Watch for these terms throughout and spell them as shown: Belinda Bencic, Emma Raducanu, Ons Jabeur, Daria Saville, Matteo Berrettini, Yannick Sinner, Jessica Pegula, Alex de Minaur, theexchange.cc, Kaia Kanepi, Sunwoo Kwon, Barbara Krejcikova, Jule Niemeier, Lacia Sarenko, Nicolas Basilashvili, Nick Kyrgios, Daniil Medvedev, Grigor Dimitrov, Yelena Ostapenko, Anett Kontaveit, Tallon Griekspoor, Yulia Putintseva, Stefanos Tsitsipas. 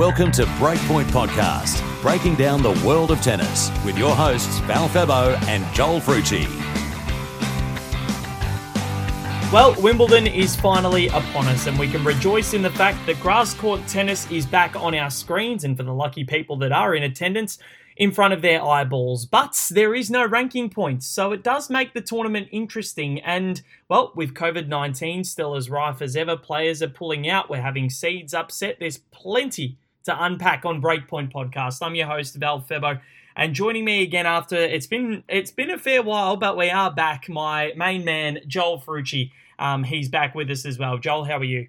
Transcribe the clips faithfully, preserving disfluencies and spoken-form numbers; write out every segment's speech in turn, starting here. Welcome to Breakpoint Podcast, breaking down the world of tennis with your hosts Val Febo and Joel Frucci. Well, Wimbledon is finally upon us, and we can rejoice in the fact that grass court tennis is back on our screens and for the lucky people that are in attendance, in front of their eyeballs. But there is no ranking points, so it does make the tournament interesting. And, well, with covid nineteen still as rife as ever, players are pulling out. We're having seeds upset. There's plenty to unpack on Breakpoint Podcast. I'm your host, Val Febo, and joining me again after it's been it's been a fair while, but we are back. My main man, Joel Frucci, um, he's back with us as well. Joel, how are you?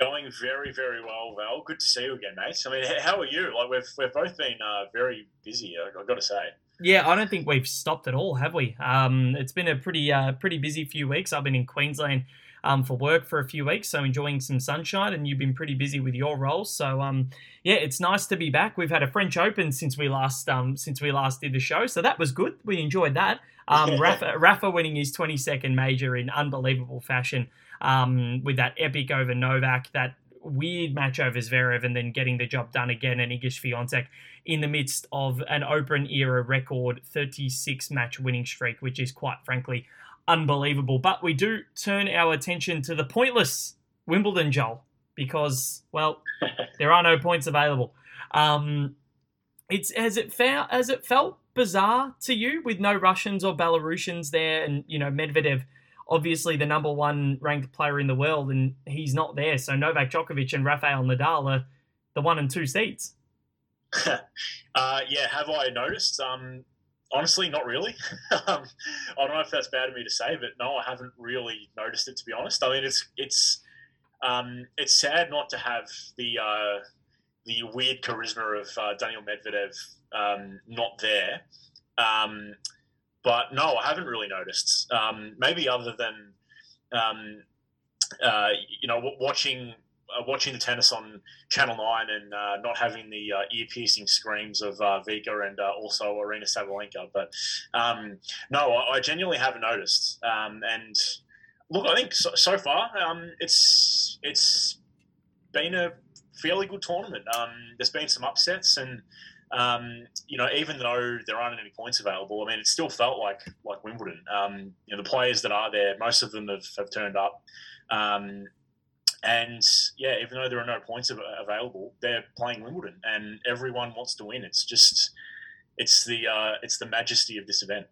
Going very, very well, Val. Good to see you again, mate. I mean, how are you? Like, we've we've both been uh, very busy, I've got to say. Yeah, I don't think we've stopped at all, have we? Um, it's been a pretty uh, pretty busy few weeks. I've been in Queensland um, for work for a few weeks, so enjoying some sunshine, and you've been pretty busy with your role. So, um, yeah, it's nice to be back. We've had a French Open since we last um, since we last did the show, so that was good. We enjoyed that. Um, Rafa, Rafa winning his twenty-second major in unbelievable fashion. Um, with that epic over Novak, that weird match over Zverev, and then getting the job done again, and Igor Swiatek in the midst of an Open-era record thirty-six match winning streak, which is quite frankly unbelievable. But we do turn our attention to the pointless Wimbledon, Joel, because, well, there are no points available. Um, it's has it fa- has it felt bizarre to you with no Russians or Belarusians there, and, you know, Medvedev, obviously the number one ranked player in the world, and he's not there. So Novak Djokovic and Rafael Nadal are the one and two seeds. uh, yeah, have I noticed? Um, honestly, not really. um, I don't know if that's bad of me to say, but no, I haven't really noticed it, to be honest. I mean, it's it's um, it's sad not to have the uh, the weird charisma of uh, Daniil Medvedev um, not there. Um But no, I haven't really noticed. Um, maybe other than, um, uh, you know, watching uh, watching the tennis on Channel nine and uh, not having the uh, ear-piercing screams of uh, Vika and uh, also Arena Sabalenka. But um, no, I, I genuinely haven't noticed. Um, and look, I think so, so far um, it's it's been a fairly good tournament. Um, there's been some upsets and. Um, you know, even though there aren't any points available, I mean, it still felt like like Wimbledon. Um, you know, the players that are there, most of them have, have turned up. Um, and, yeah, even though there are no points available, they're playing Wimbledon and everyone wants to win. It's just – it's the uh, it's the majesty of this event.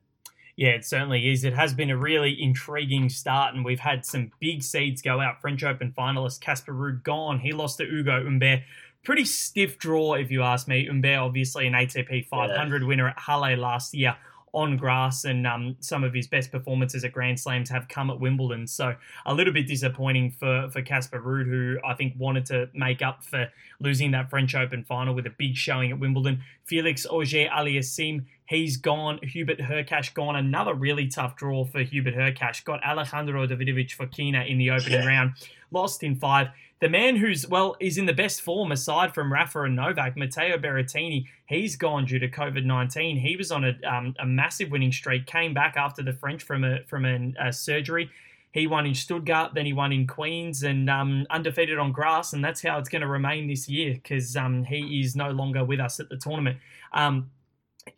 Yeah, it certainly is. It has been a really intriguing start, and we've had some big seeds go out. French Open finalist Casper Ruud gone. He lost to Hugo Humbert. Pretty stiff draw, if you ask me. Humbert, obviously an A T P five hundred yeah. winner at Halle last year on grass, and um, some of his best performances at Grand Slams have come at Wimbledon. So a little bit disappointing for for Casper Ruud, who I think wanted to make up for losing that French Open final with a big showing at Wimbledon. Felix Auger-Aliassime, he's gone. Hubert Hurkacz gone. Another really tough draw for Hubert Hurkacz. Got Alejandro Davidovich Fokina in the opening yeah. round. Lost in five. The man who's, well, is in the best form aside from Rafa and Novak, Matteo Berrettini, he's gone due to covid nineteen. He was on a um, a massive winning streak, came back after the French from a from an, a surgery. He won in Stuttgart, then he won in Queens, and um, undefeated on grass, and that's how it's going to remain this year because um, he is no longer with us at the tournament. Um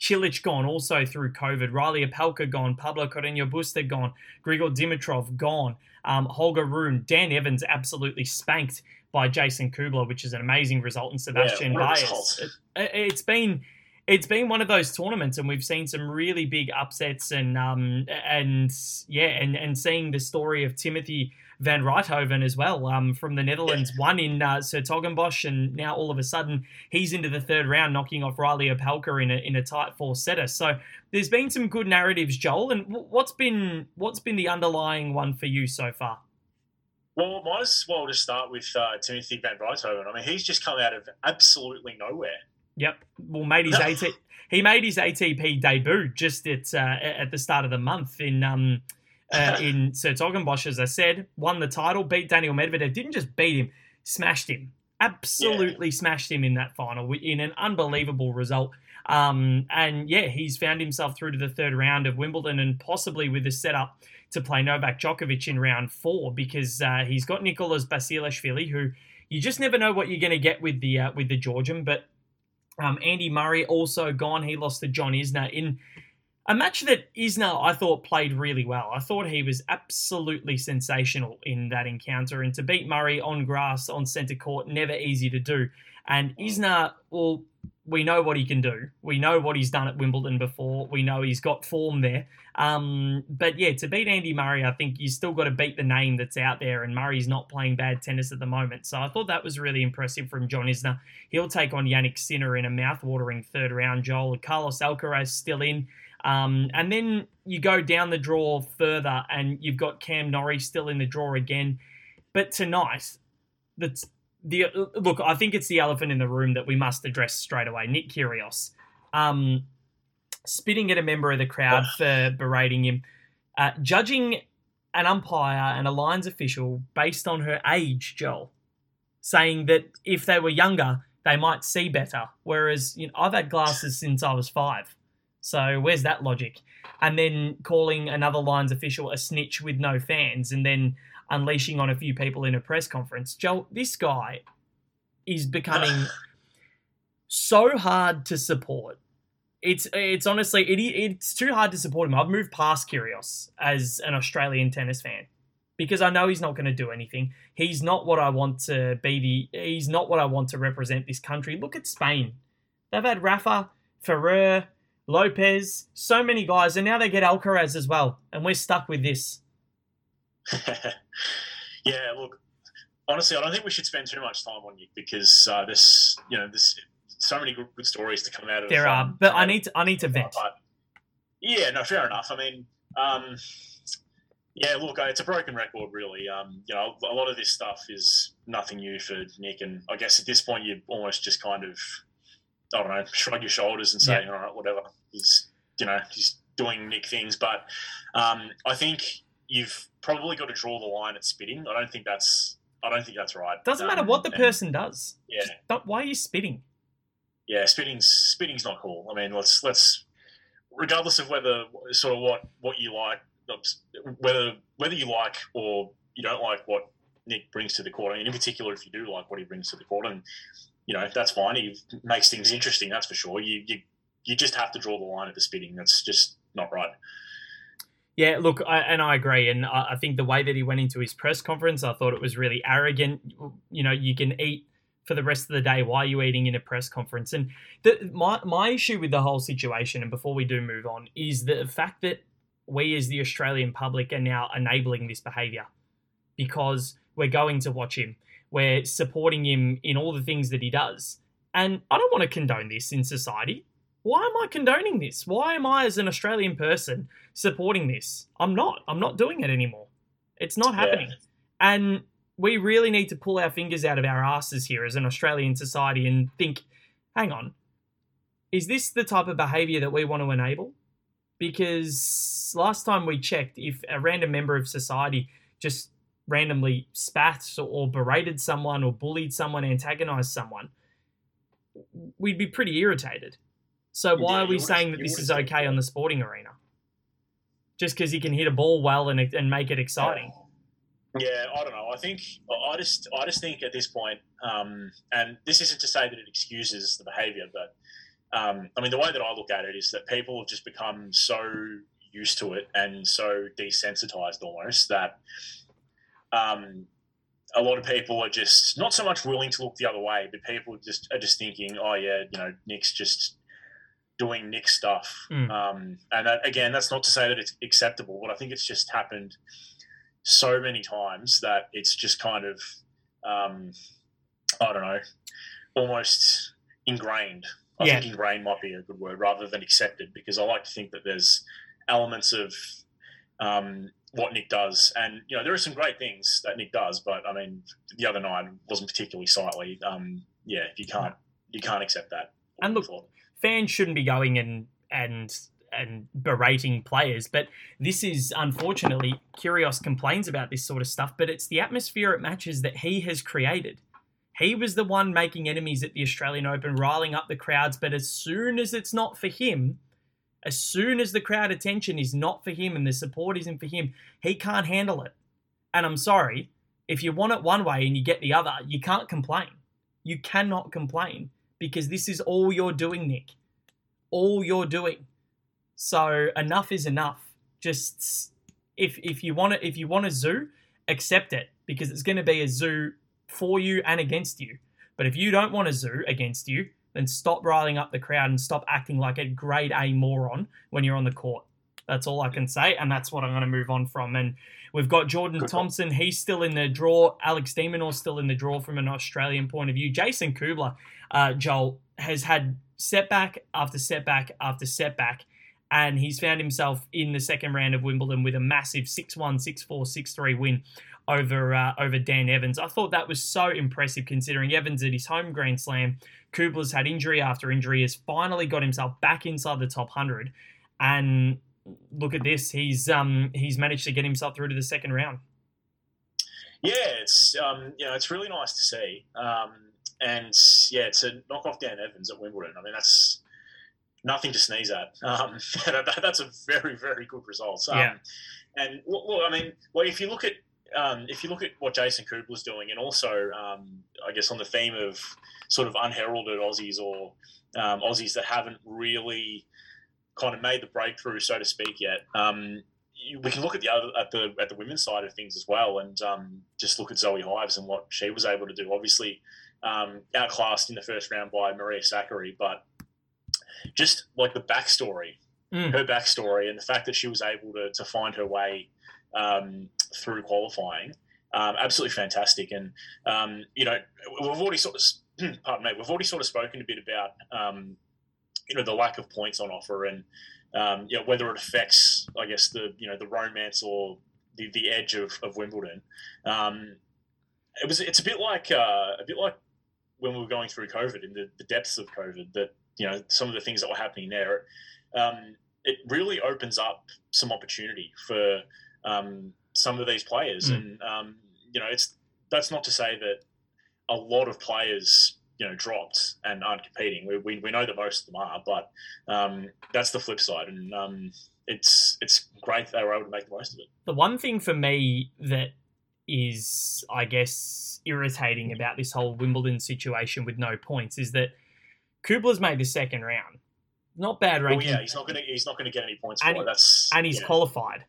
Cilic gone, also through COVID. Riley Opelka gone. Pablo Carreño-Busta gone. Grigor Dimitrov gone. Um, Holger Rune. Dan Evans absolutely spanked by Jason Kubler, which is an amazing result, and Sebastian yeah, Baez. It, it's been it's been one of those tournaments, and we've seen some really big upsets, and um and yeah, and and seeing the story of Timothy Van Rijthoven as well, um, from the Netherlands, yeah. won in uh, Sertogenbosch, and now all of a sudden he's into the third round, knocking off Riley Opelka in a in a tight four setter. So there's been some good narratives, Joel. And what's been what's been the underlying one for you so far? Well, might as well just start with uh, Timothy Van Rijthoven. I mean, he's just come out of absolutely nowhere. Yep. Well, made his AT- he made his A T P debut just at uh, at the start of the month in. Um, Uh, in Sertogenbosch, as I said, won the title, beat Daniil Medvedev, didn't just beat him, smashed him, absolutely yeah. smashed him in that final in an unbelievable result. Um, and yeah, he's found himself through to the third round of Wimbledon, and possibly with a setup to play Novak Djokovic in round four, because uh, he's got Nicolas Basilashvili, who you just never know what you're going to get with the uh, with the Georgian. But um, Andy Murray also gone. He lost to John Isner in a match that Isner, I thought, played really well. I thought he was absolutely sensational in that encounter. And to beat Murray on grass, on centre court, never easy to do. And Isner, well, we know what he can do. We know what he's done at Wimbledon before. We know he's got form there. Um, but yeah, to beat Andy Murray, I think you still got to beat the name that's out there. And Murray's not playing bad tennis at the moment. So I thought that was really impressive from John Isner. He'll take on Yannick Sinner in a mouthwatering third round, Joel. Carlos Alcaraz still in. Um, and then you go down the draw further and you've got Cam Norrie still in the draw again. But tonight, the, the look, I think it's the elephant in the room that we must address straight away. Nick Kyrgios, um, spitting at a member of the crowd for berating him, uh, judging an umpire and a Lions official based on her age, Joel, saying that if they were younger, they might see better. Whereas, you know, I've had glasses since I was five. So where's that logic? And then calling another Lions official a snitch with no fans and then unleashing on a few people in a press conference. Joel, this guy is becoming so hard to support. It's it's honestly, it, it's too hard to support him. I've moved past Kyrgios as an Australian tennis fan because I know he's not going to do anything. He's not what I want to be. The, he's not what I want to represent this country. Look at Spain. They've had Rafa, Ferrer, Lopez, so many guys, and now they get Alcaraz as well, and we're stuck with this. Yeah, look, honestly, I don't think we should spend too much time on you because uh, there's, you know, there's so many good, good stories to come out of. There are, um, but I need to, I need to vent. But, yeah, no, fair enough. I mean, um, yeah, look, it's a broken record, really. Um, you know, a lot of this stuff is nothing new for Nick, and I guess at this point, you almost just kind of, I don't know, shrug your shoulders and say, yeah, all right, whatever. He's, you know, he's doing Nick things. But um, I think you've probably got to draw the line at spitting. I don't think that's, I don't think that's right. Doesn't um, matter what the and, person does. Yeah. Just, why are you spitting? Yeah, spitting's spitting's not cool. I mean, let's let's, regardless of whether sort of what, what you like, whether whether you like or you don't like what Nick brings to the court. I mean, in particular, if you do like what he brings to the court, and you know, that's fine. He makes things interesting, that's for sure. You you you just have to draw the line at the spitting. That's just not right. Yeah, look, I, and I agree. And I, I think the way that he went into his press conference, I thought it was really arrogant. You know, you can eat for the rest of the day. Why are you eating in a press conference? And the, my, my issue with the whole situation, and before we do move on, is the fact that we as the Australian public are now enabling this behaviour because we're going to watch him. We're supporting him in all the things that he does. And I don't want to condone this in society. Why am I condoning this? Why am I, as an Australian person, supporting this? I'm not. I'm not doing it anymore. It's not happening. Yeah. And we really need to pull our fingers out of our asses here as an Australian society and think, hang on, is this the type of behaviour that we want to enable? Because last time we checked, if a random member of society just randomly spat or berated someone or bullied someone, antagonized someone, we'd be pretty irritated. So why yeah, are we saying that this is okay on the sporting arena? Just because he can hit a ball well and and make it exciting? Yeah, I don't know. I think I just I just think at this point, um, and this isn't to say that it excuses the behaviour, but um, I mean the way that I look at it is that people have just become so used to it and so desensitized almost that. Um, a lot of people are just not so much willing to look the other way, but people just are just thinking, oh yeah, you know, Nick's just doing Nick stuff. Mm. Um, and that, again, that's not to say that it's acceptable, but I think it's just happened so many times that it's just kind of, um, I don't know, almost ingrained. I yeah. think ingrained might be a good word rather than accepted, because I like to think that there's elements of, um, what Nick does, and you know there are some great things that Nick does, but I mean the other night wasn't particularly sightly. Um, yeah, you can't you can't accept that. And look, fans shouldn't be going and and and berating players, but this is unfortunately Kyrgios complains about this sort of stuff, but it's the atmosphere at matches that he has created. He was the one making enemies at the Australian Open, riling up the crowds. But as soon as it's not for him. As soon as the crowd attention is not for him and the support isn't for him, he can't handle it. And I'm sorry, if you want it one way and you get the other, you can't complain. You cannot complain because this is all you're doing, Nick. All you're doing. So enough is enough. Just if if you want it, if you want a zoo, accept it because it's going to be a zoo for you and against you. But if you don't want a zoo against you, then stop riling up the crowd and stop acting like a grade A moron when you're on the court. That's all I can say, and that's what I'm going to move on from. And we've got Jordan Thompson. He's still in the draw. Alex de Minaur still in the draw from an Australian point of view. Jason Kubler, uh, Joel, has had setback after setback after setback, and he's found himself in the second round of Wimbledon with a massive six one, six four, six three win over uh, over Dan Evans. I thought that was so impressive considering Evans at his home Grand Slam. Kubler's had injury after injury, has finally got himself back inside the top one hundred. And look at this, he's um, he's managed to get himself through to the second round. Yeah, it's um, you know, it's really nice to see. Um, and yeah, to knock off Dan Evans at Wimbledon, I mean, that's nothing to sneeze at. Um, that's a very, very good result. Um, yeah. And look, I mean, well, if you look at Um, if you look at what Jason Kubler's doing, and also, um, I guess, on the theme of sort of unheralded Aussies or um, Aussies that haven't really kind of made the breakthrough, so to speak, yet, um, we can look at the other, at the at the women's side of things as well, and um, just look at Zoe Hives and what she was able to do. Obviously, um, outclassed in the first round by Maria Sakkari, but just like the backstory, mm. her backstory, and the fact that she was able to to find her way Um, through qualifying, um, absolutely fantastic. And um, you know, we've already sort of, pardon me, we've already sort of spoken a bit about um, you know, the lack of points on offer, and um, you know, whether it affects, I guess, the you know the romance or the, the edge of, of Wimbledon. Um, it was it's a bit like uh, a bit like when we were going through COVID, in the, the depths of COVID, that you know some of the things that were happening there. Um, it really opens up some opportunity for Um, some of these players, mm. and um, you know, it's that's not to say that a lot of players, you know, dropped and aren't competing. We we, we know that most of them are, but um, that's the flip side, and um, it's it's great that they were able to make the most of it. The one thing for me that is, I guess, irritating about this whole Wimbledon situation with no points is that Kubler's made the second round. Not bad ranking. Well, yeah, he's not going to he's not going to get any points for it. That's and he's yeah. qualified.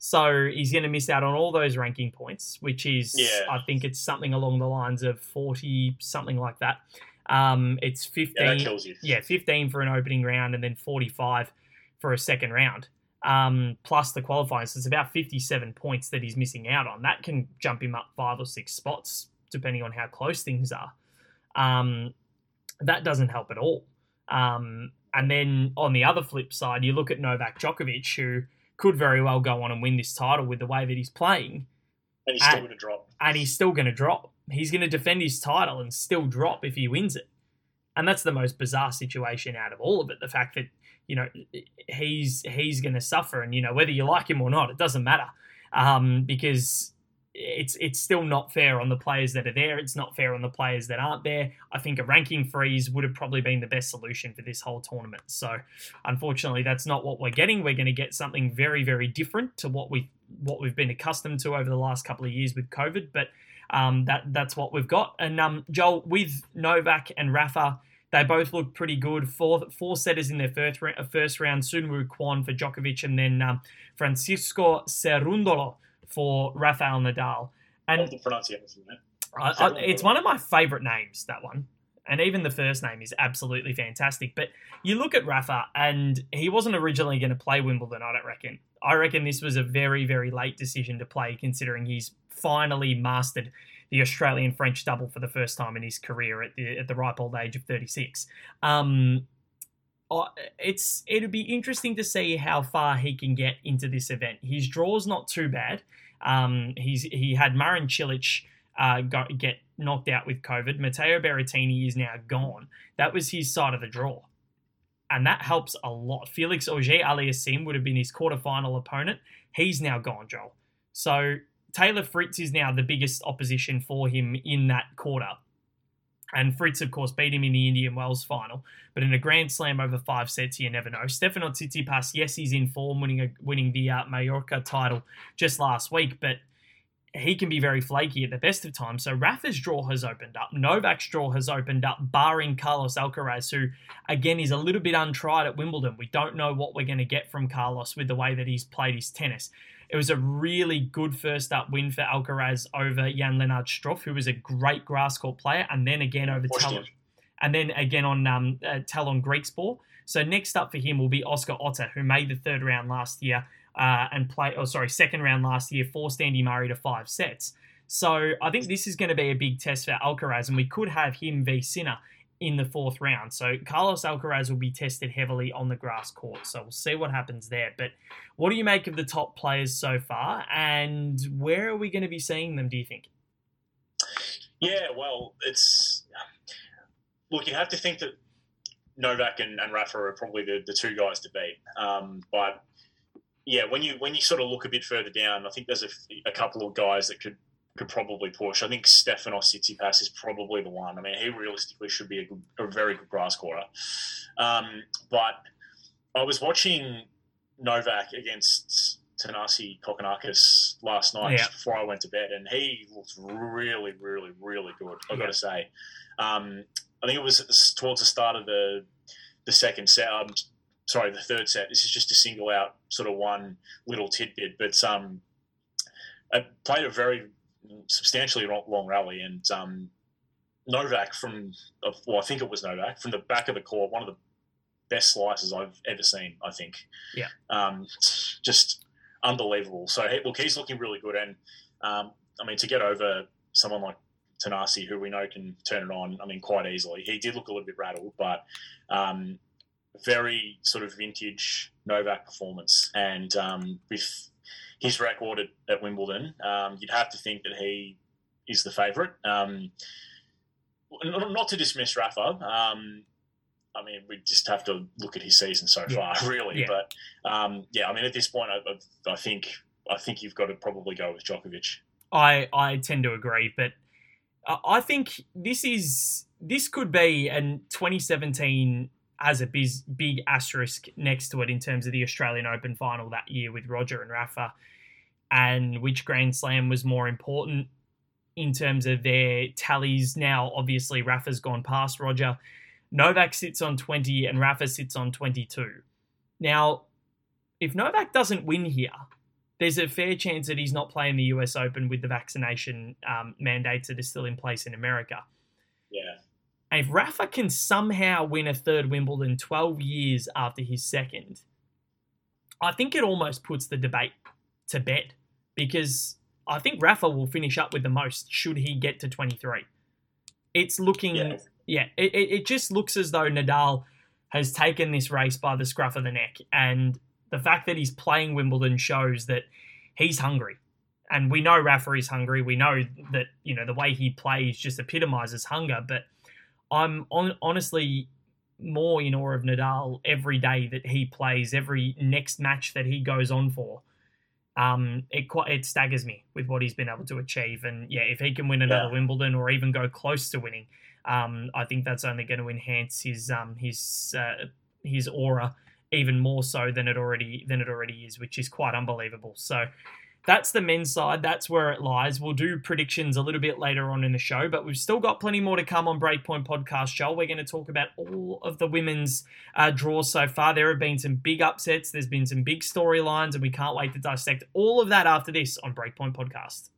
So he's going to miss out on all those ranking points, which is, yeah. I think it's something along the lines of forty, something like that. Um, it's fifteen. Yeah, that kills you. Yeah, fifteen for an opening round and then forty-five for a second round, um, plus the qualifiers. So it's about fifty-seven points that he's missing out on. That can jump him up five or six spots, depending on how close things are. Um, that doesn't help at all. Um, and then on the other flip side, you look at Novak Djokovic, who could very well go on and win this title with the way that he's playing. And he's still going to drop. And he's still going to drop. He's going to defend his title and still drop if he wins it. And that's the most bizarre situation out of all of it. The fact that, you know, he's he's going to suffer, and, you know, whether you like him or not, it doesn't matter, um, because it's it's still not fair on the players that are there. It's not fair on the players that aren't there. I think a ranking freeze would have probably been the best solution for this whole tournament. So, unfortunately, that's not what we're getting. We're going to get something very, very different to what we what we've been accustomed to over the last couple of years with COVID. But um, that that's what we've got. And um, Joel, with Novak and Rafa, they both look pretty good. Four four setters in their first first round. Sunwoo Kwon for Djokovic, and then um, Francisco Cerúndolo for Rafael Nadal. And I love the pronunciation, man. I, I, it's one of my favourite names, that one. And even the first name is absolutely fantastic. But you look at Rafa, and he wasn't originally going to play Wimbledon, I don't reckon. I reckon this was a very, very late decision to play, considering he's finally mastered the Australian-French double for the first time in his career at the at the ripe old age of thirty-six. Um, it's it'll be interesting to see how far he can get into this event. His draw's not too bad. Um, he's he had Marin Cilic uh, go, get knocked out with COVID. Matteo Berrettini is now gone. That was his side of the draw, and that helps a lot. Felix Auger-Aliassime would have been his quarterfinal opponent. He's now gone, Joel. So Taylor Fritz is now the biggest opposition for him in that quarter. And Fritz, of course, beat him in the Indian Wells final. But in a Grand Slam over five sets, you never know. Stefanos Tsitsipas, yes, he's in form, winning a, winning the uh, Mallorca title just last week. But he can be very flaky at the best of times. So Rafa's draw has opened up. Novak's draw has opened up, barring Carlos Alcaraz, who, again, is a little bit untried at Wimbledon. We don't know what we're going to get from Carlos with the way that he's played his tennis. It was a really good first-up win for Alcaraz over Jan-Lennard Struff, who was a great grass court player, and then again over Tallon, and then again on um, uh, Tallon Griekspoor. So next up for him will be Oscar Otter, who made the third round last year. Uh, and play, oh sorry, second round last year, forced Andy Murray to five sets. So I think this is going to be a big test for Alcaraz, and we could have him v Sinner in the fourth round. So Carlos Alcaraz will be tested heavily on the grass court. So we'll see what happens there. But what do you make of the top players so far, and where are we going to be seeing them, do you think? Yeah, well, it's look, you have to think that Novak and, and Rafa are probably the, the two guys to beat, um, but. Yeah, when you when you sort of look a bit further down, I think there's a, a couple of guys that could, could probably push. I think Stefanos Tsitsipas is probably the one. I mean, he realistically should be a, good, a very good grass quarter. Um, but I was watching Novak against Thanasi Kokonakis last night, yeah. just before I went to bed, and he looked really, really, really good, I've yeah. got to say. Um, I think it was towards the start of the the second set. Um, Sorry, the third set. This is just to single out sort of one little tidbit, but um, I played a very substantially long rally, and um, Novak from, well, I think it was Novak from the back of the court, one of the best slices I've ever seen. I think, yeah, um, just unbelievable. So look, he's looking really good, and um, I mean to get over someone like Thanasi, who we know can turn it on. I mean, quite easily. He did look a little bit rattled, but. Um, Very sort of vintage Novak performance, and um, with his record at, at Wimbledon, um, you'd have to think that he is the favourite. Um, not, not to dismiss Rafa, um, I mean we just have to look at his season so yeah. far, really. Yeah. But um, yeah, I mean at this point, I, I, I think I think you've got to probably go with Djokovic. I I tend to agree, but I think this is this could be a twenty seventeen. Has a big, big asterisk next to it in terms of the Australian Open final that year with Roger and Rafa, and which Grand Slam was more important in terms of their tallies. Now, obviously, Rafa's gone past Roger. Novak sits on twenty and Rafa sits on twenty-two. Now, if Novak doesn't win here, there's a fair chance that he's not playing the U S Open with the vaccination um, mandates that are still in place in America. Yeah. And if Rafa can somehow win a third Wimbledon twelve years after his second, I think it almost puts the debate to bed, because I think Rafa will finish up with the most should he get to twenty-three. It's looking... Yeah, yeah it, it just looks as though Nadal has taken this race by the scruff of the neck, and the fact that he's playing Wimbledon shows that he's hungry. And we know Rafa is hungry. We know that, you know, the way he plays just epitomizes hunger, but... I'm on, honestly more in awe of Nadal every day that he plays, every next match that he goes on for. Um, it quite it staggers me with what he's been able to achieve. And, yeah, if he can win another yeah. Wimbledon or even go close to winning, um, I think that's only going to enhance his um, his uh, his aura even more so than it already than it already is, which is quite unbelievable. So... That's the men's side. That's where it lies. We'll do predictions a little bit later on in the show, but we've still got plenty more to come on Breakpoint Podcast, Joel. We're going to talk about all of the women's uh, draws so far. There have been some big upsets. There's been some big storylines, and we can't wait to dissect all of that after this on Breakpoint Podcast.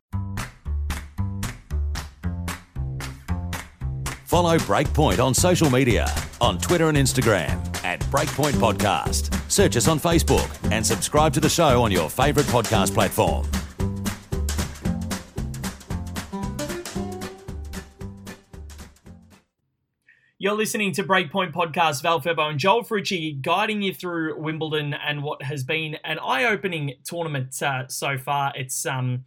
Follow Breakpoint on social media, on Twitter and Instagram at Breakpoint Podcast. Search us on Facebook and subscribe to the show on your favourite podcast platform. You're listening to Breakpoint Podcast, Val Febo and Joel Frucci, guiding you through Wimbledon and what has been an eye-opening tournament uh, so far. It's... um.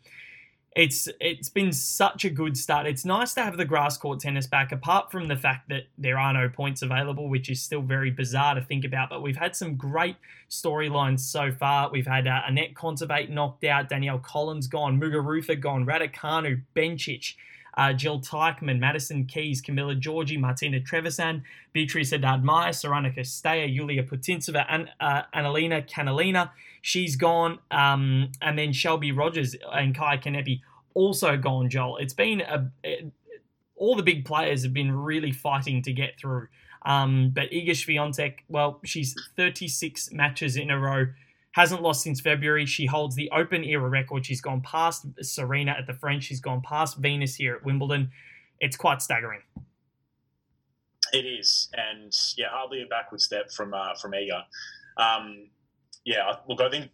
It's It's been such a good start. It's nice to have the grass court tennis back, apart from the fact that there are no points available, which is still very bizarre to think about. But we've had some great storylines so far. We've had uh, Anett Kontaveit knocked out, Danielle Collins gone, Muguruza gone, Raducanu, Bencic, uh, Jil Teichmann, Madison Keys, Camilla Giorgi, Martina Trevisan, Beatriz Haddad-Mayer, Sorana Costea, Yulia Putintseva, and uh, Annalena Kalinina. She's gone, um, and then Shelby Rogers and Kai Kanepi also gone, Joel. It's been a it, all the big players have been really fighting to get through. Um, but Iga Swiatek, well, she's thirty-six matches in a row, hasn't lost since February. She holds the Open era record. She's gone past Serena at the French. She's gone past Venus here at Wimbledon. It's quite staggering. It is, and yeah, hardly a backward step from uh, from Iga. Um, yeah, look, I think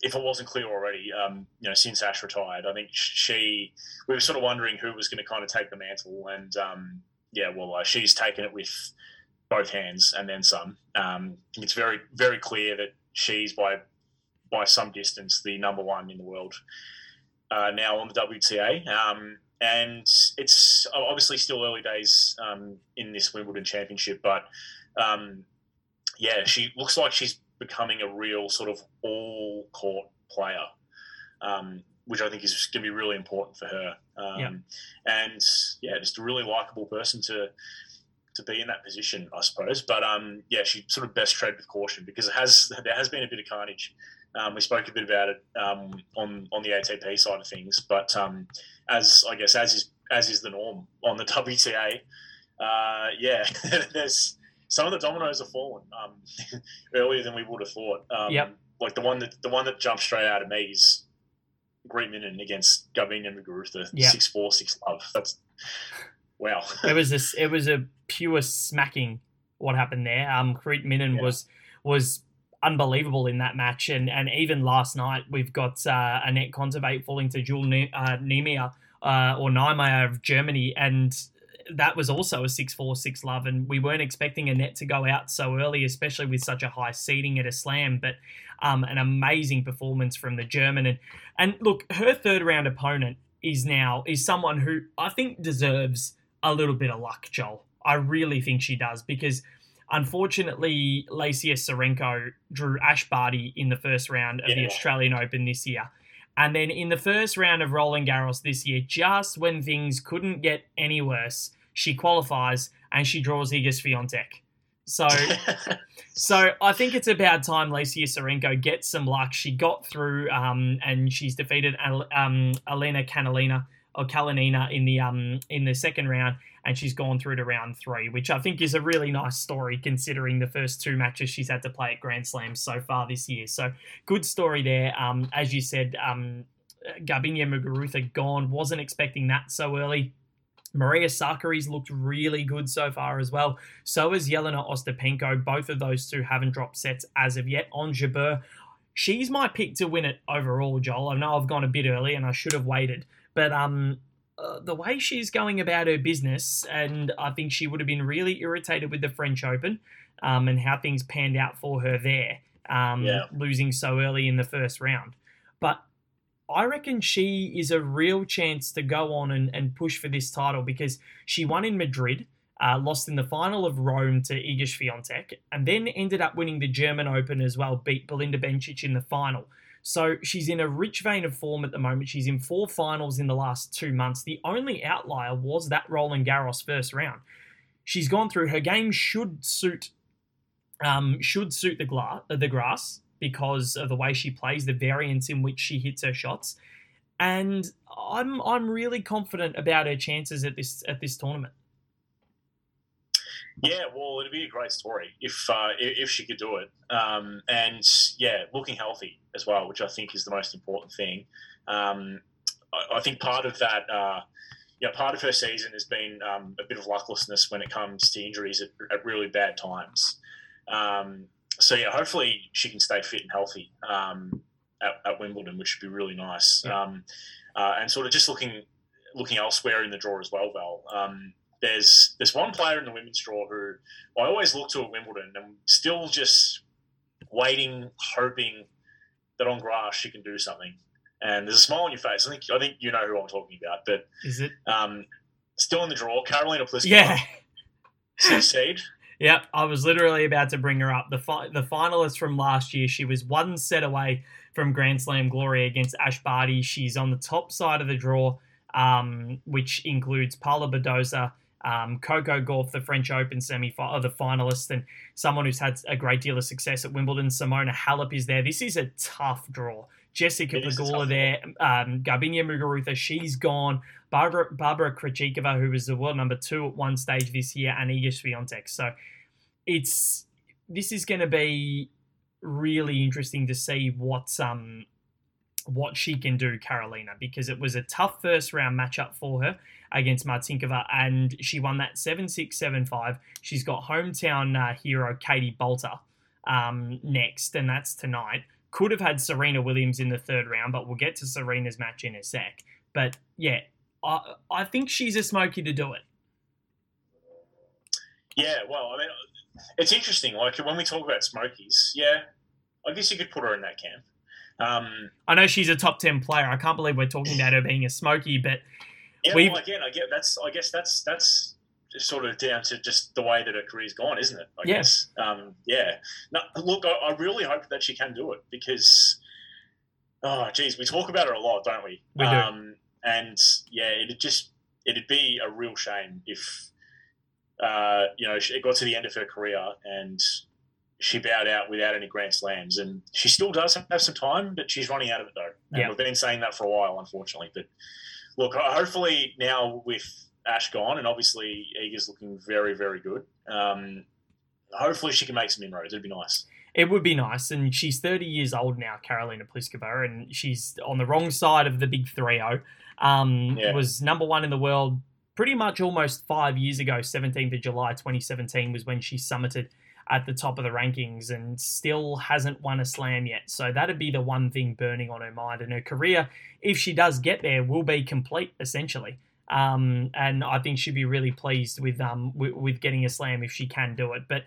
if it wasn't clear already, um, you know, since Ash retired, I think she we were sort of wondering who was going to kind of take the mantle, and um, yeah, well, uh, she's taken it with both hands and then some. Um, I think it's very, very clear that she's by by some distance the number one in the world uh, now on the W T A. Um, And it's obviously still early days um, in this Wimbledon Championship, but um, yeah, she looks like she's becoming a real sort of all-court player, um, which I think is going to be really important for her. Um, yeah. And yeah, just a really likable person to to be in that position, I suppose. But um, yeah, she sort of best tread with caution because it has there has been a bit of carnage. Um, we spoke a bit about it um, on on the A T P side of things, but um, as I guess as is as is the norm on the W T A, uh, yeah, there's some of the dominoes have fallen um, earlier than we would have thought. Um, yep. Like the one that the one that jumped straight out of me is Greet Minnen against Garbiñe Muguruza, yep. six four six love. That's wow. it was a, it was a pure smacking. What happened there? Um, Greet Minnen yeah. was was. unbelievable in that match, and and even last night we've got uh, Anett Kontaveit falling to Jule Niemeier uh, or Niemeier of Germany, and that was also a six four, six love, and we weren't expecting Anett to go out so early, especially with such a high seeding at a slam, but um, an amazing performance from the German, and and look, her third round opponent is now is someone who I think deserves a little bit of luck, Joel. I really think she does, because unfortunately, Lacia Sarenko drew Ash Barty in the first round of yeah. the Australian Open this year. And then in the first round of Roland Garros this year, just when things couldn't get any worse, she qualifies and she draws Iga Swiatek. So so I think it's about time Lacia Sarenko gets some luck. She got through um, and she's defeated um, Annalena Kalinina or Kalinina in the um in the second round, and she's gone through to round three, which I think is a really nice story considering the first two matches she's had to play at Grand Slams so far this year. So good story there. Um, as you said, um, Garbiñe Muguruza gone. Wasn't expecting that so early. Maria Sakkari's looked really good so far as well. So has Yelena Ostapenko. Both of those two haven't dropped sets as of yet. Ons Jabeur, she's my pick to win it overall, Joel. I know I've gone a bit early and I should have waited, but um, uh, the way she's going about her business, and I think she would have been really irritated with the French Open um, and how things panned out for her there, um, yeah. losing so early in the first round. But I reckon she is a real chance to go on and, and push for this title because she won in Madrid, uh, lost in the final of Rome to Iga Swiatek, and then ended up winning the German Open as well, beat Belinda Bencic in the final. So she's in a rich vein of form at the moment. She's in four finals in the last two months. The only outlier was that Roland Garros first round. She's gone through. Her game should suit um, should suit the, gla- the grass because of the way she plays, the variance in which she hits her shots. And I'm I'm really confident about her chances at this at this tournament. Yeah, well, it'd be a great story if uh, if she could do it. Um, and, yeah, looking healthy as well, which I think is the most important thing. Um, I, I think part of that, uh, yeah, part of her season has been um, a bit of lucklessness when it comes to injuries at, at really bad times. Um, so, yeah, hopefully she can stay fit and healthy um, at, at Wimbledon, which would be really nice. Yeah. Um, uh, and sort of just looking looking elsewhere in the draw as well, Val. Um, There's there's one player in the women's draw who I always look to at Wimbledon and I'm still just waiting, hoping that on grass she can do something. And there's a smile on your face. I think I think you know who I'm talking about. But is it um, still in the draw? Karolína Plíšková. Yeah. Six seed. Yep, I was literally about to bring her up. The fi- the finalist from last year, she was one set away from Grand Slam glory against Ash Barty. She's on the top side of the draw, um, which includes Paula Badosa, Um, Coco Gauff, the French Open semi-final, the finalist, and someone who's had a great deal of success at Wimbledon. Simona Halep is there. This is a tough draw, Jessica Pegula there, um, Garbiñe Muguruza, she's gone. Barbara, Barbara Krejcikova, who was the world number two at one stage this year, and Iga Swiatek. So it's this is going to be really interesting to see what, um, what she can do, Karolína, because it was a tough first-round matchup for her against Martinkova, and she won that seven six, seven five. She's got hometown uh, hero Katie Bolter um, next, and that's tonight. Could have had Serena Williams in the third round, but we'll get to Serena's match in a sec. But, yeah, I, I think she's a smoky to do it. Yeah, well, I mean, it's interesting. Like, when we talk about smokies, yeah, I guess you could put her in that camp. Um, I know she's a top ten player. I can't believe we're talking about her being a smoky, but... Yeah, well, again, I, get, that's, I guess that's that's sort of down to just the way that her career's gone, isn't it? I yeah. guess. Um, yeah. No, look, I, I really hope that she can do it because, oh, geez, we talk about her a lot, don't we? We do. Um, and, yeah, it'd just it'd be a real shame if, uh, you know, it got to the end of her career and she bowed out without any Grand Slams. And she still does have some time, but she's running out of it, though. And yeah. we've been saying that for a while, unfortunately. But, look, hopefully now with Ash gone, and obviously Iga's looking very, very good, um, hopefully she can make some inroads. It'd be nice. It would be nice. And she's thirty years old now, Karolína Plíšková, and she's on the wrong side of the big three oh. Um, yeah. Was number one in the world pretty much almost five years ago. seventeenth of July twenty seventeen was when she summited at the top of the rankings and still hasn't won a slam yet. So that'd be the one thing burning on her mind. And her career, if she does get there, will be complete, essentially. Um, and I think she'd be really pleased with um w- with getting a slam if she can do it. But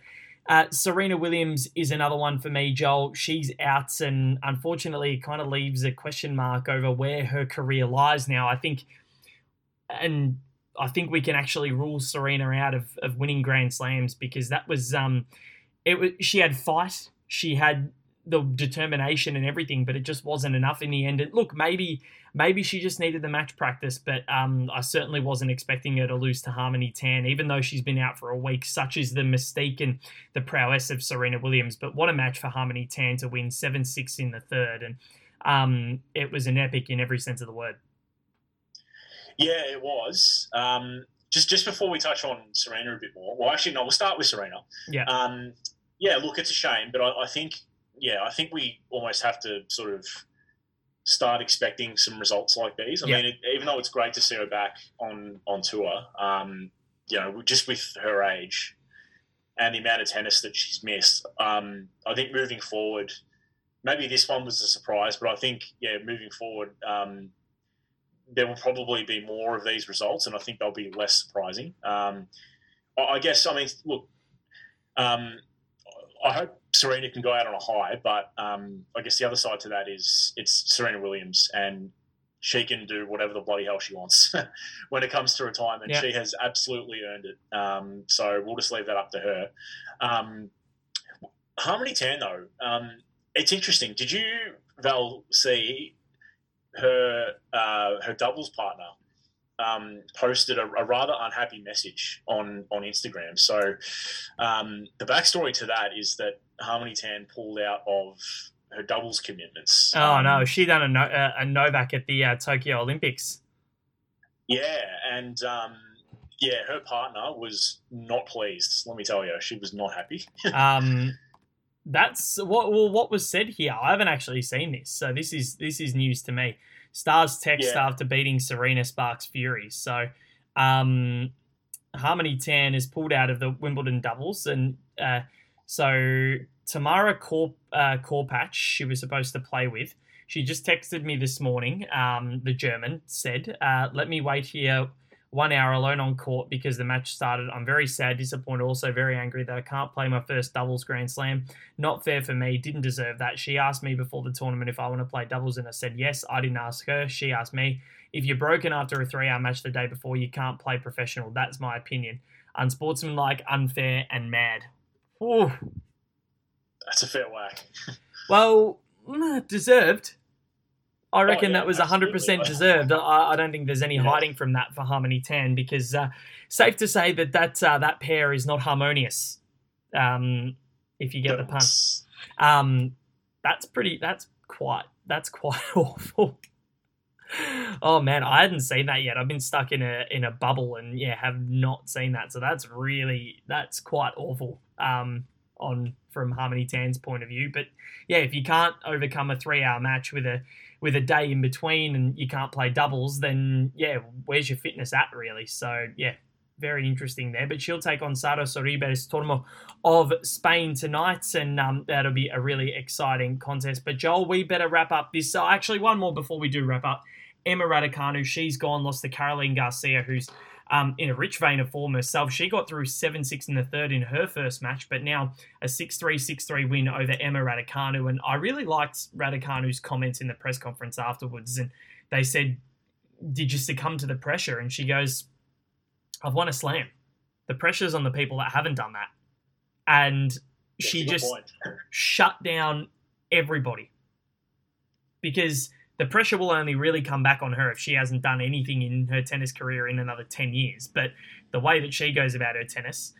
uh, Serena Williams is another one for me, Joel. She's out, and unfortunately it kind of leaves a question mark over where her career lies now. I think... and. I think we can actually rule Serena out of, of winning Grand Slams because that was um, it was she had fight, she had the determination and everything, but it just wasn't enough in the end. And look, maybe maybe she just needed the match practice, but um, I certainly wasn't expecting her to lose to Harmony Tan, even though she's been out for a week. Such is the mystique and the prowess of Serena Williams. But what a match for Harmony Tan to win seven six in the third, and um, it was an epic in every sense of the word. Yeah, it was. Um, just just before we touch on Serena a bit more, well, actually, no, we'll start with Serena. Yeah. Um, yeah, look, it's a shame, but I, I think, yeah, I think we almost have to sort of start expecting some results like these. I yeah. mean, it, even though it's great to see her back on, on tour, um, you know, just with her age and the amount of tennis that she's missed, um, I think moving forward, maybe this one was a surprise, but I think, yeah, moving forward, um, there will probably be more of these results, and I think they'll be less surprising. Um, I guess, I mean, look, um, I hope Serena can go out on a high, but um, I guess the other side to that is it's Serena Williams, and she can do whatever the bloody hell she wants when it comes to retirement. Yeah. She has absolutely earned it. Um, so we'll just leave that up to her. Um, Harmony Tan, though, um, it's interesting. Did you, Val, see... her uh, her doubles partner um, posted a, a rather unhappy message on, on Instagram. So um, the backstory to that is that Harmony Tan pulled out of her doubles commitments. Oh, um, no. She done a, no, a, a Novak at the uh, Tokyo Olympics. Yeah, and um, yeah, her partner was not pleased. Let me tell you, she was not happy. um That's what well, what was said here. I haven't actually seen this, so this is this is news to me. Stars text yeah. after beating Serena sparks fury. So, um, Harmony Tan is pulled out of the Wimbledon doubles, and uh, so Tamara Korp, uh, Korpach, she was supposed to play with. She just texted me this morning. Um, the German said, uh, "Let me wait here." One hour alone on court because the match started. I'm very sad, disappointed, also very angry that I can't play my first doubles Grand Slam. Not fair for me. Didn't deserve that. She asked me before the tournament if I want to play doubles, and I said yes. I didn't ask her. She asked me. If you're broken after a three-hour match the day before, you can't play professional. That's my opinion. Unsportsmanlike, unfair, and mad. Ooh. That's a fair whack. Well, deserved. I reckon oh, yeah, that was absolutely. one hundred percent deserved. I, I don't think there's any yeah. hiding from that for Harmony Tan because uh, safe to say that that, uh, that pair is not harmonious, um, if you get the pun. Um, that's pretty. That's quite, that's quite awful. Oh man, I hadn't seen that yet. I've been stuck in a in a bubble and yeah, have not seen that. So that's really that's quite awful. Um, on from Harmony Tan's point of view, but yeah, if you can't overcome a three-hour match with a with a day in between and you can't play doubles, then yeah, where's your fitness at really? So yeah, very interesting there. But she'll take on Sara Sorribes Tormo of Spain tonight, and um, that'll be a really exciting contest. But Joel, we better wrap up this. Uh, actually, one more before we do wrap up. Emma Raducanu, she's gone, lost to Caroline Garcia, who's um, in a rich vein of form herself. She got through seven six in the third in her first match, but now a six three, six three win over Emma Raducanu. And I really liked Raducanu's comments in the press conference afterwards. And they said, did you succumb to the pressure? And she goes, I've won a slam. The pressure's on the people that haven't done that. And yeah, she just shut down everybody. Because the pressure will only really come back on her if she hasn't done anything in her tennis career in another ten years. But the way that she goes about her tennis,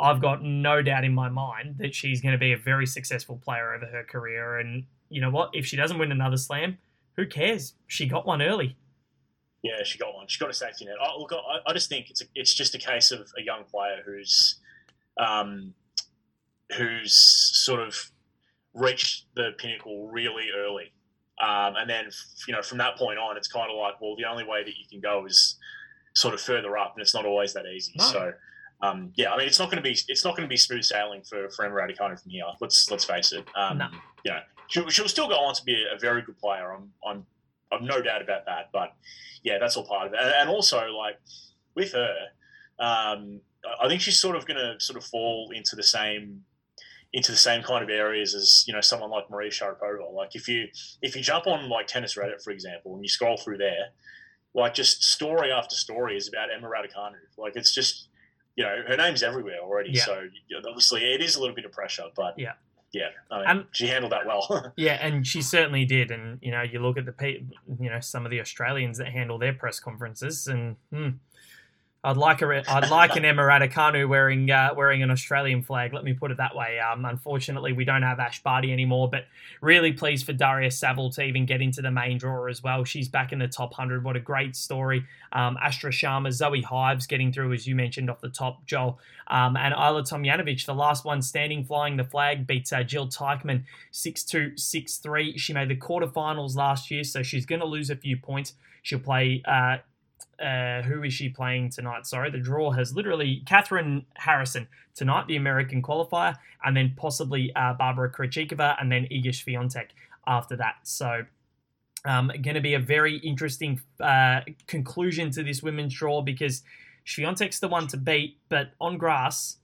I've got no doubt in my mind that she's going to be a very successful player over her career. And you know what? If she doesn't win another slam, who cares? She got one early. Yeah, she got one. She got a safety net. I, look, I, I just think it's a, it's just a case of a young player who's um, who's sort of reached the pinnacle really early. Um, and then, you know, from that point on, it's kind of like, well, the only way that you can go is sort of further up, and it's not always that easy. No. So, um, yeah, I mean, it's not going to be it's not going to be smooth sailing for, for Emma Raducanu from here. Let's let's face it. Um, no. You know, she'll, she'll still go on to be a, a very good player. I'm I'm I've no doubt about that. But yeah, that's all part of it. And, and also, like with her, um, I think she's sort of going to sort of fall into the same. into the same kind of areas as, you know, someone like Maria Sharapova. Like if you if you jump on like Tennis Reddit, for example, and you scroll through there, like just story after story is about Emma Raducanu. Like it's just, you know, her name's everywhere already. Yeah. So obviously it is a little bit of pressure, but yeah, yeah, I mean, um, she handled that well. Yeah, and she certainly did. And, you know, you look at the people, you know, some of the Australians that handle their press conferences and hmm. I'd like a, I'd like an Emma Raducanu wearing uh, wearing an Australian flag. Let me put it that way. Um, unfortunately, we don't have Ash Barty anymore, but really pleased for Daria Saville to even get into the main draw as well. She's back in the top one hundred. What a great story. Um, Astra Sharma, Zoe Hives getting through, as you mentioned, off the top, Joel. Um, and Isla Tomjanovic, the last one standing, flying the flag, beats uh, Jil Teichmann six two, six three. She made the quarterfinals last year, so she's going to lose a few points. She'll play... Uh, Uh, who is she playing tonight? Sorry, the draw has literally Catherine Harrison tonight, the American qualifier, and then possibly uh, Barbara Krejcikova and then Iga Swiatek after that. So um, going to be a very interesting uh, conclusion to this women's draw because Swiatek's the one to beat, but on grass,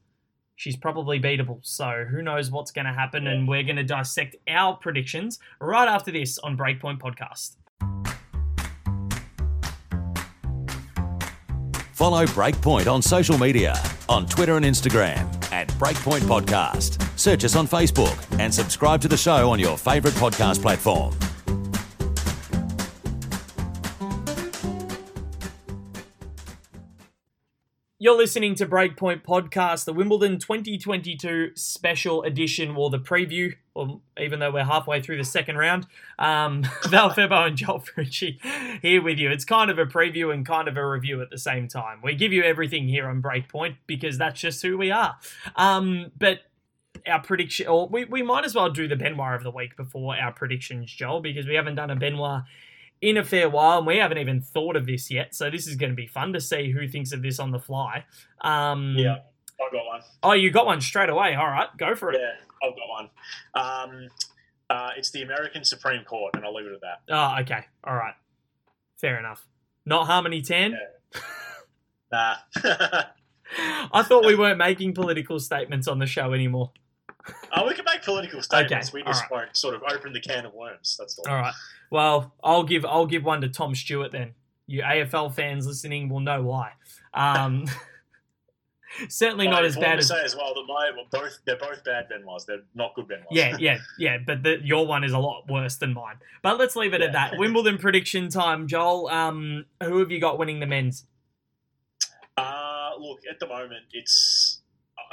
she's probably beatable. So who knows what's going to happen, and we're going to dissect our predictions right after this on Breakpoint Podcast. Follow Breakpoint on social media, on Twitter and Instagram at Breakpoint Podcast. Search us on Facebook and subscribe to the show on your favourite podcast platform. You're listening to Breakpoint Podcast, the Wimbledon twenty twenty-two special edition, or the preview, or even though we're halfway through the second round. Um, Val Febo and Joel Frucci here with you. It's kind of a preview and kind of a review at the same time. We give you everything here on Breakpoint because that's just who we are. Um, but our prediction, or we, we might as well do the Benoit of the week before our predictions, Joel, because we haven't done a Benoit in a fair while, and we haven't even thought of this yet, so this is going to be fun to see who thinks of this on the fly. Um, yeah, I've got one. Oh, you got one straight away. All right, go for it. Yeah, I've got one. Um, uh, it's the American Supreme Court, and I'll leave it at that. Oh, okay. All right. Fair enough. Not Harmony Tan? Yeah. Nah. I thought we weren't making political statements on the show anymore. Oh, we can make political statements. Okay. We just right. won't sort of open the can of worms. That's all. All right. Well, I'll give I'll give one to Tom Stewart then. You A F L fans listening will know why. Um, certainly well, not as bad as. I say as well that my both they're both bad Benoits. They're not good Benoits. Yeah, yeah, yeah. But the, your one is a lot worse than mine. But let's leave it yeah. at that. Wimbledon prediction time, Joel. Um, who have you got winning the men's? Uh, look, at the moment it's.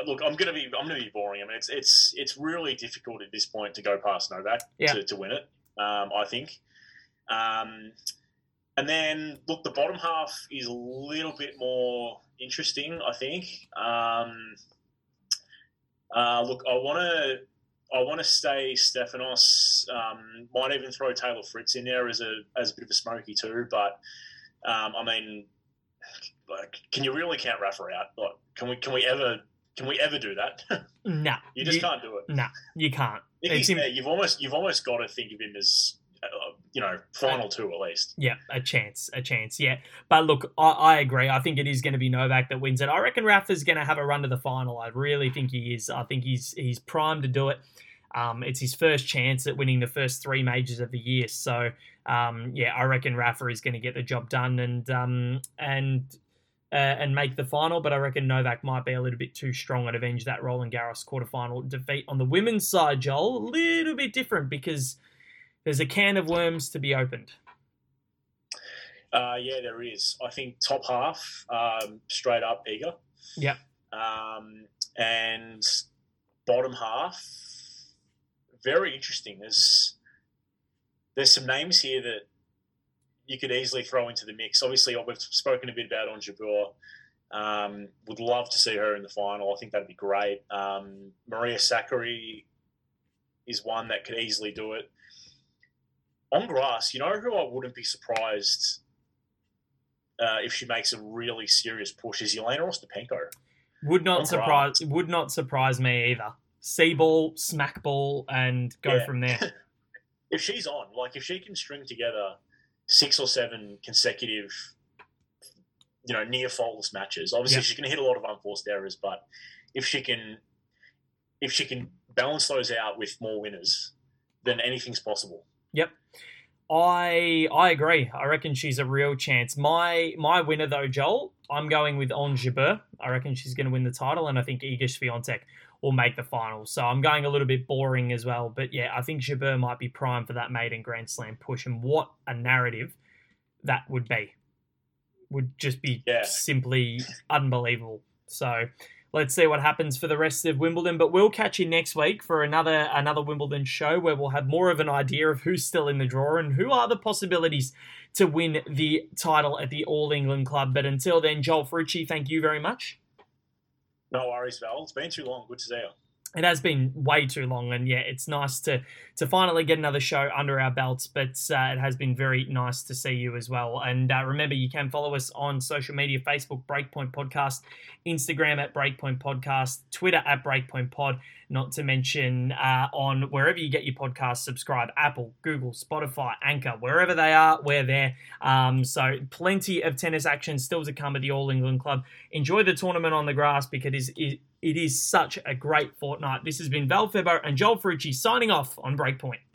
Look, I'm gonna be I'm gonna be boring. I mean, it's it's it's really difficult at this point to go past Novak yeah. to, to win it. um, I think. Um, and then, look, the bottom half is a little bit more interesting, I think. Um, uh, look, I want to... I want to say Stefanos, um, might even throw Taylor Fritz in there as a as a bit of a smoky too. But um, I mean, like, can you really count Rafa out? Like, can we can we ever can we ever do that? Nah, you just you, can't do it. Nah, you can't. If he's there, you've almost you've almost got to think of him as uh, you know final a, two at least. Yeah, a chance, a chance. Yeah, but look, I, I agree. I think it is going to be Novak that wins it. I reckon Rafa's going to have a run to the final. I really think he is. I think he's he's primed to do it. Um, it's his first chance at winning the first three majors of the year. So, um, yeah, I reckon Rafa is going to get the job done and um, and uh, and make the final. But I reckon Novak might be a little bit too strong and avenge that Roland Garros quarterfinal defeat. On the women's side, Joel, a little bit different because there's a can of worms to be opened. Uh, yeah, there is. I think top half, um, straight up, Eager. Yeah. Um, and bottom half... very interesting. There's there's some names here that you could easily throw into the mix. Obviously, we've spoken a bit about Ons Jabeur. Um, would love to see her in the final. I think that'd be great. Um, Maria Sakkari is one that could easily do it. On grass, you know who I wouldn't be surprised uh, if she makes a really serious push is Elena Ostapenko. Would not surprise. Would not surprise me either. Sea ball, smack ball, and go yeah. from there. If she's on, like if she can string together six or seven consecutive, you know, near faultless matches. Obviously, yeah. she's going to hit a lot of unforced errors, but if she can, if she can balance those out with more winners, then anything's possible. Yep, I I agree. I reckon she's a real chance. My my winner though, Joel, I'm going with Ons Jabeur. I reckon she's going to win the title, and I think Iga Swiatek will make the final. So I'm going a little bit boring as well. But yeah, I think Jabeur might be prime for that maiden Grand Slam push. And what a narrative that would be. Would just be yeah. simply unbelievable. So let's see what happens for the rest of Wimbledon. But we'll catch you next week for another another Wimbledon show where we'll have more of an idea of who's still in the draw and who are the possibilities to win the title at the All England Club. But until then, Joel Ferrucci, thank you very much. No worries, Val. It's been too long. Good to see you. It has been way too long, and yeah, it's nice to to finally get another show under our belts, but uh, it has been very nice to see you as well. And uh, remember, you can follow us on social media, Facebook, Breakpoint Podcast, Instagram at Breakpoint Podcast, Twitter at Breakpoint Pod, not to mention uh, on wherever you get your podcast, subscribe, Apple, Google, Spotify, Anchor, wherever they are, we're there. Um, so plenty of tennis action still to come at the All England Club. Enjoy the tournament on the grass because it is... It, It is such a great fortnight. This has been Val Febbo and Joel Ferrucci signing off on Breakpoint.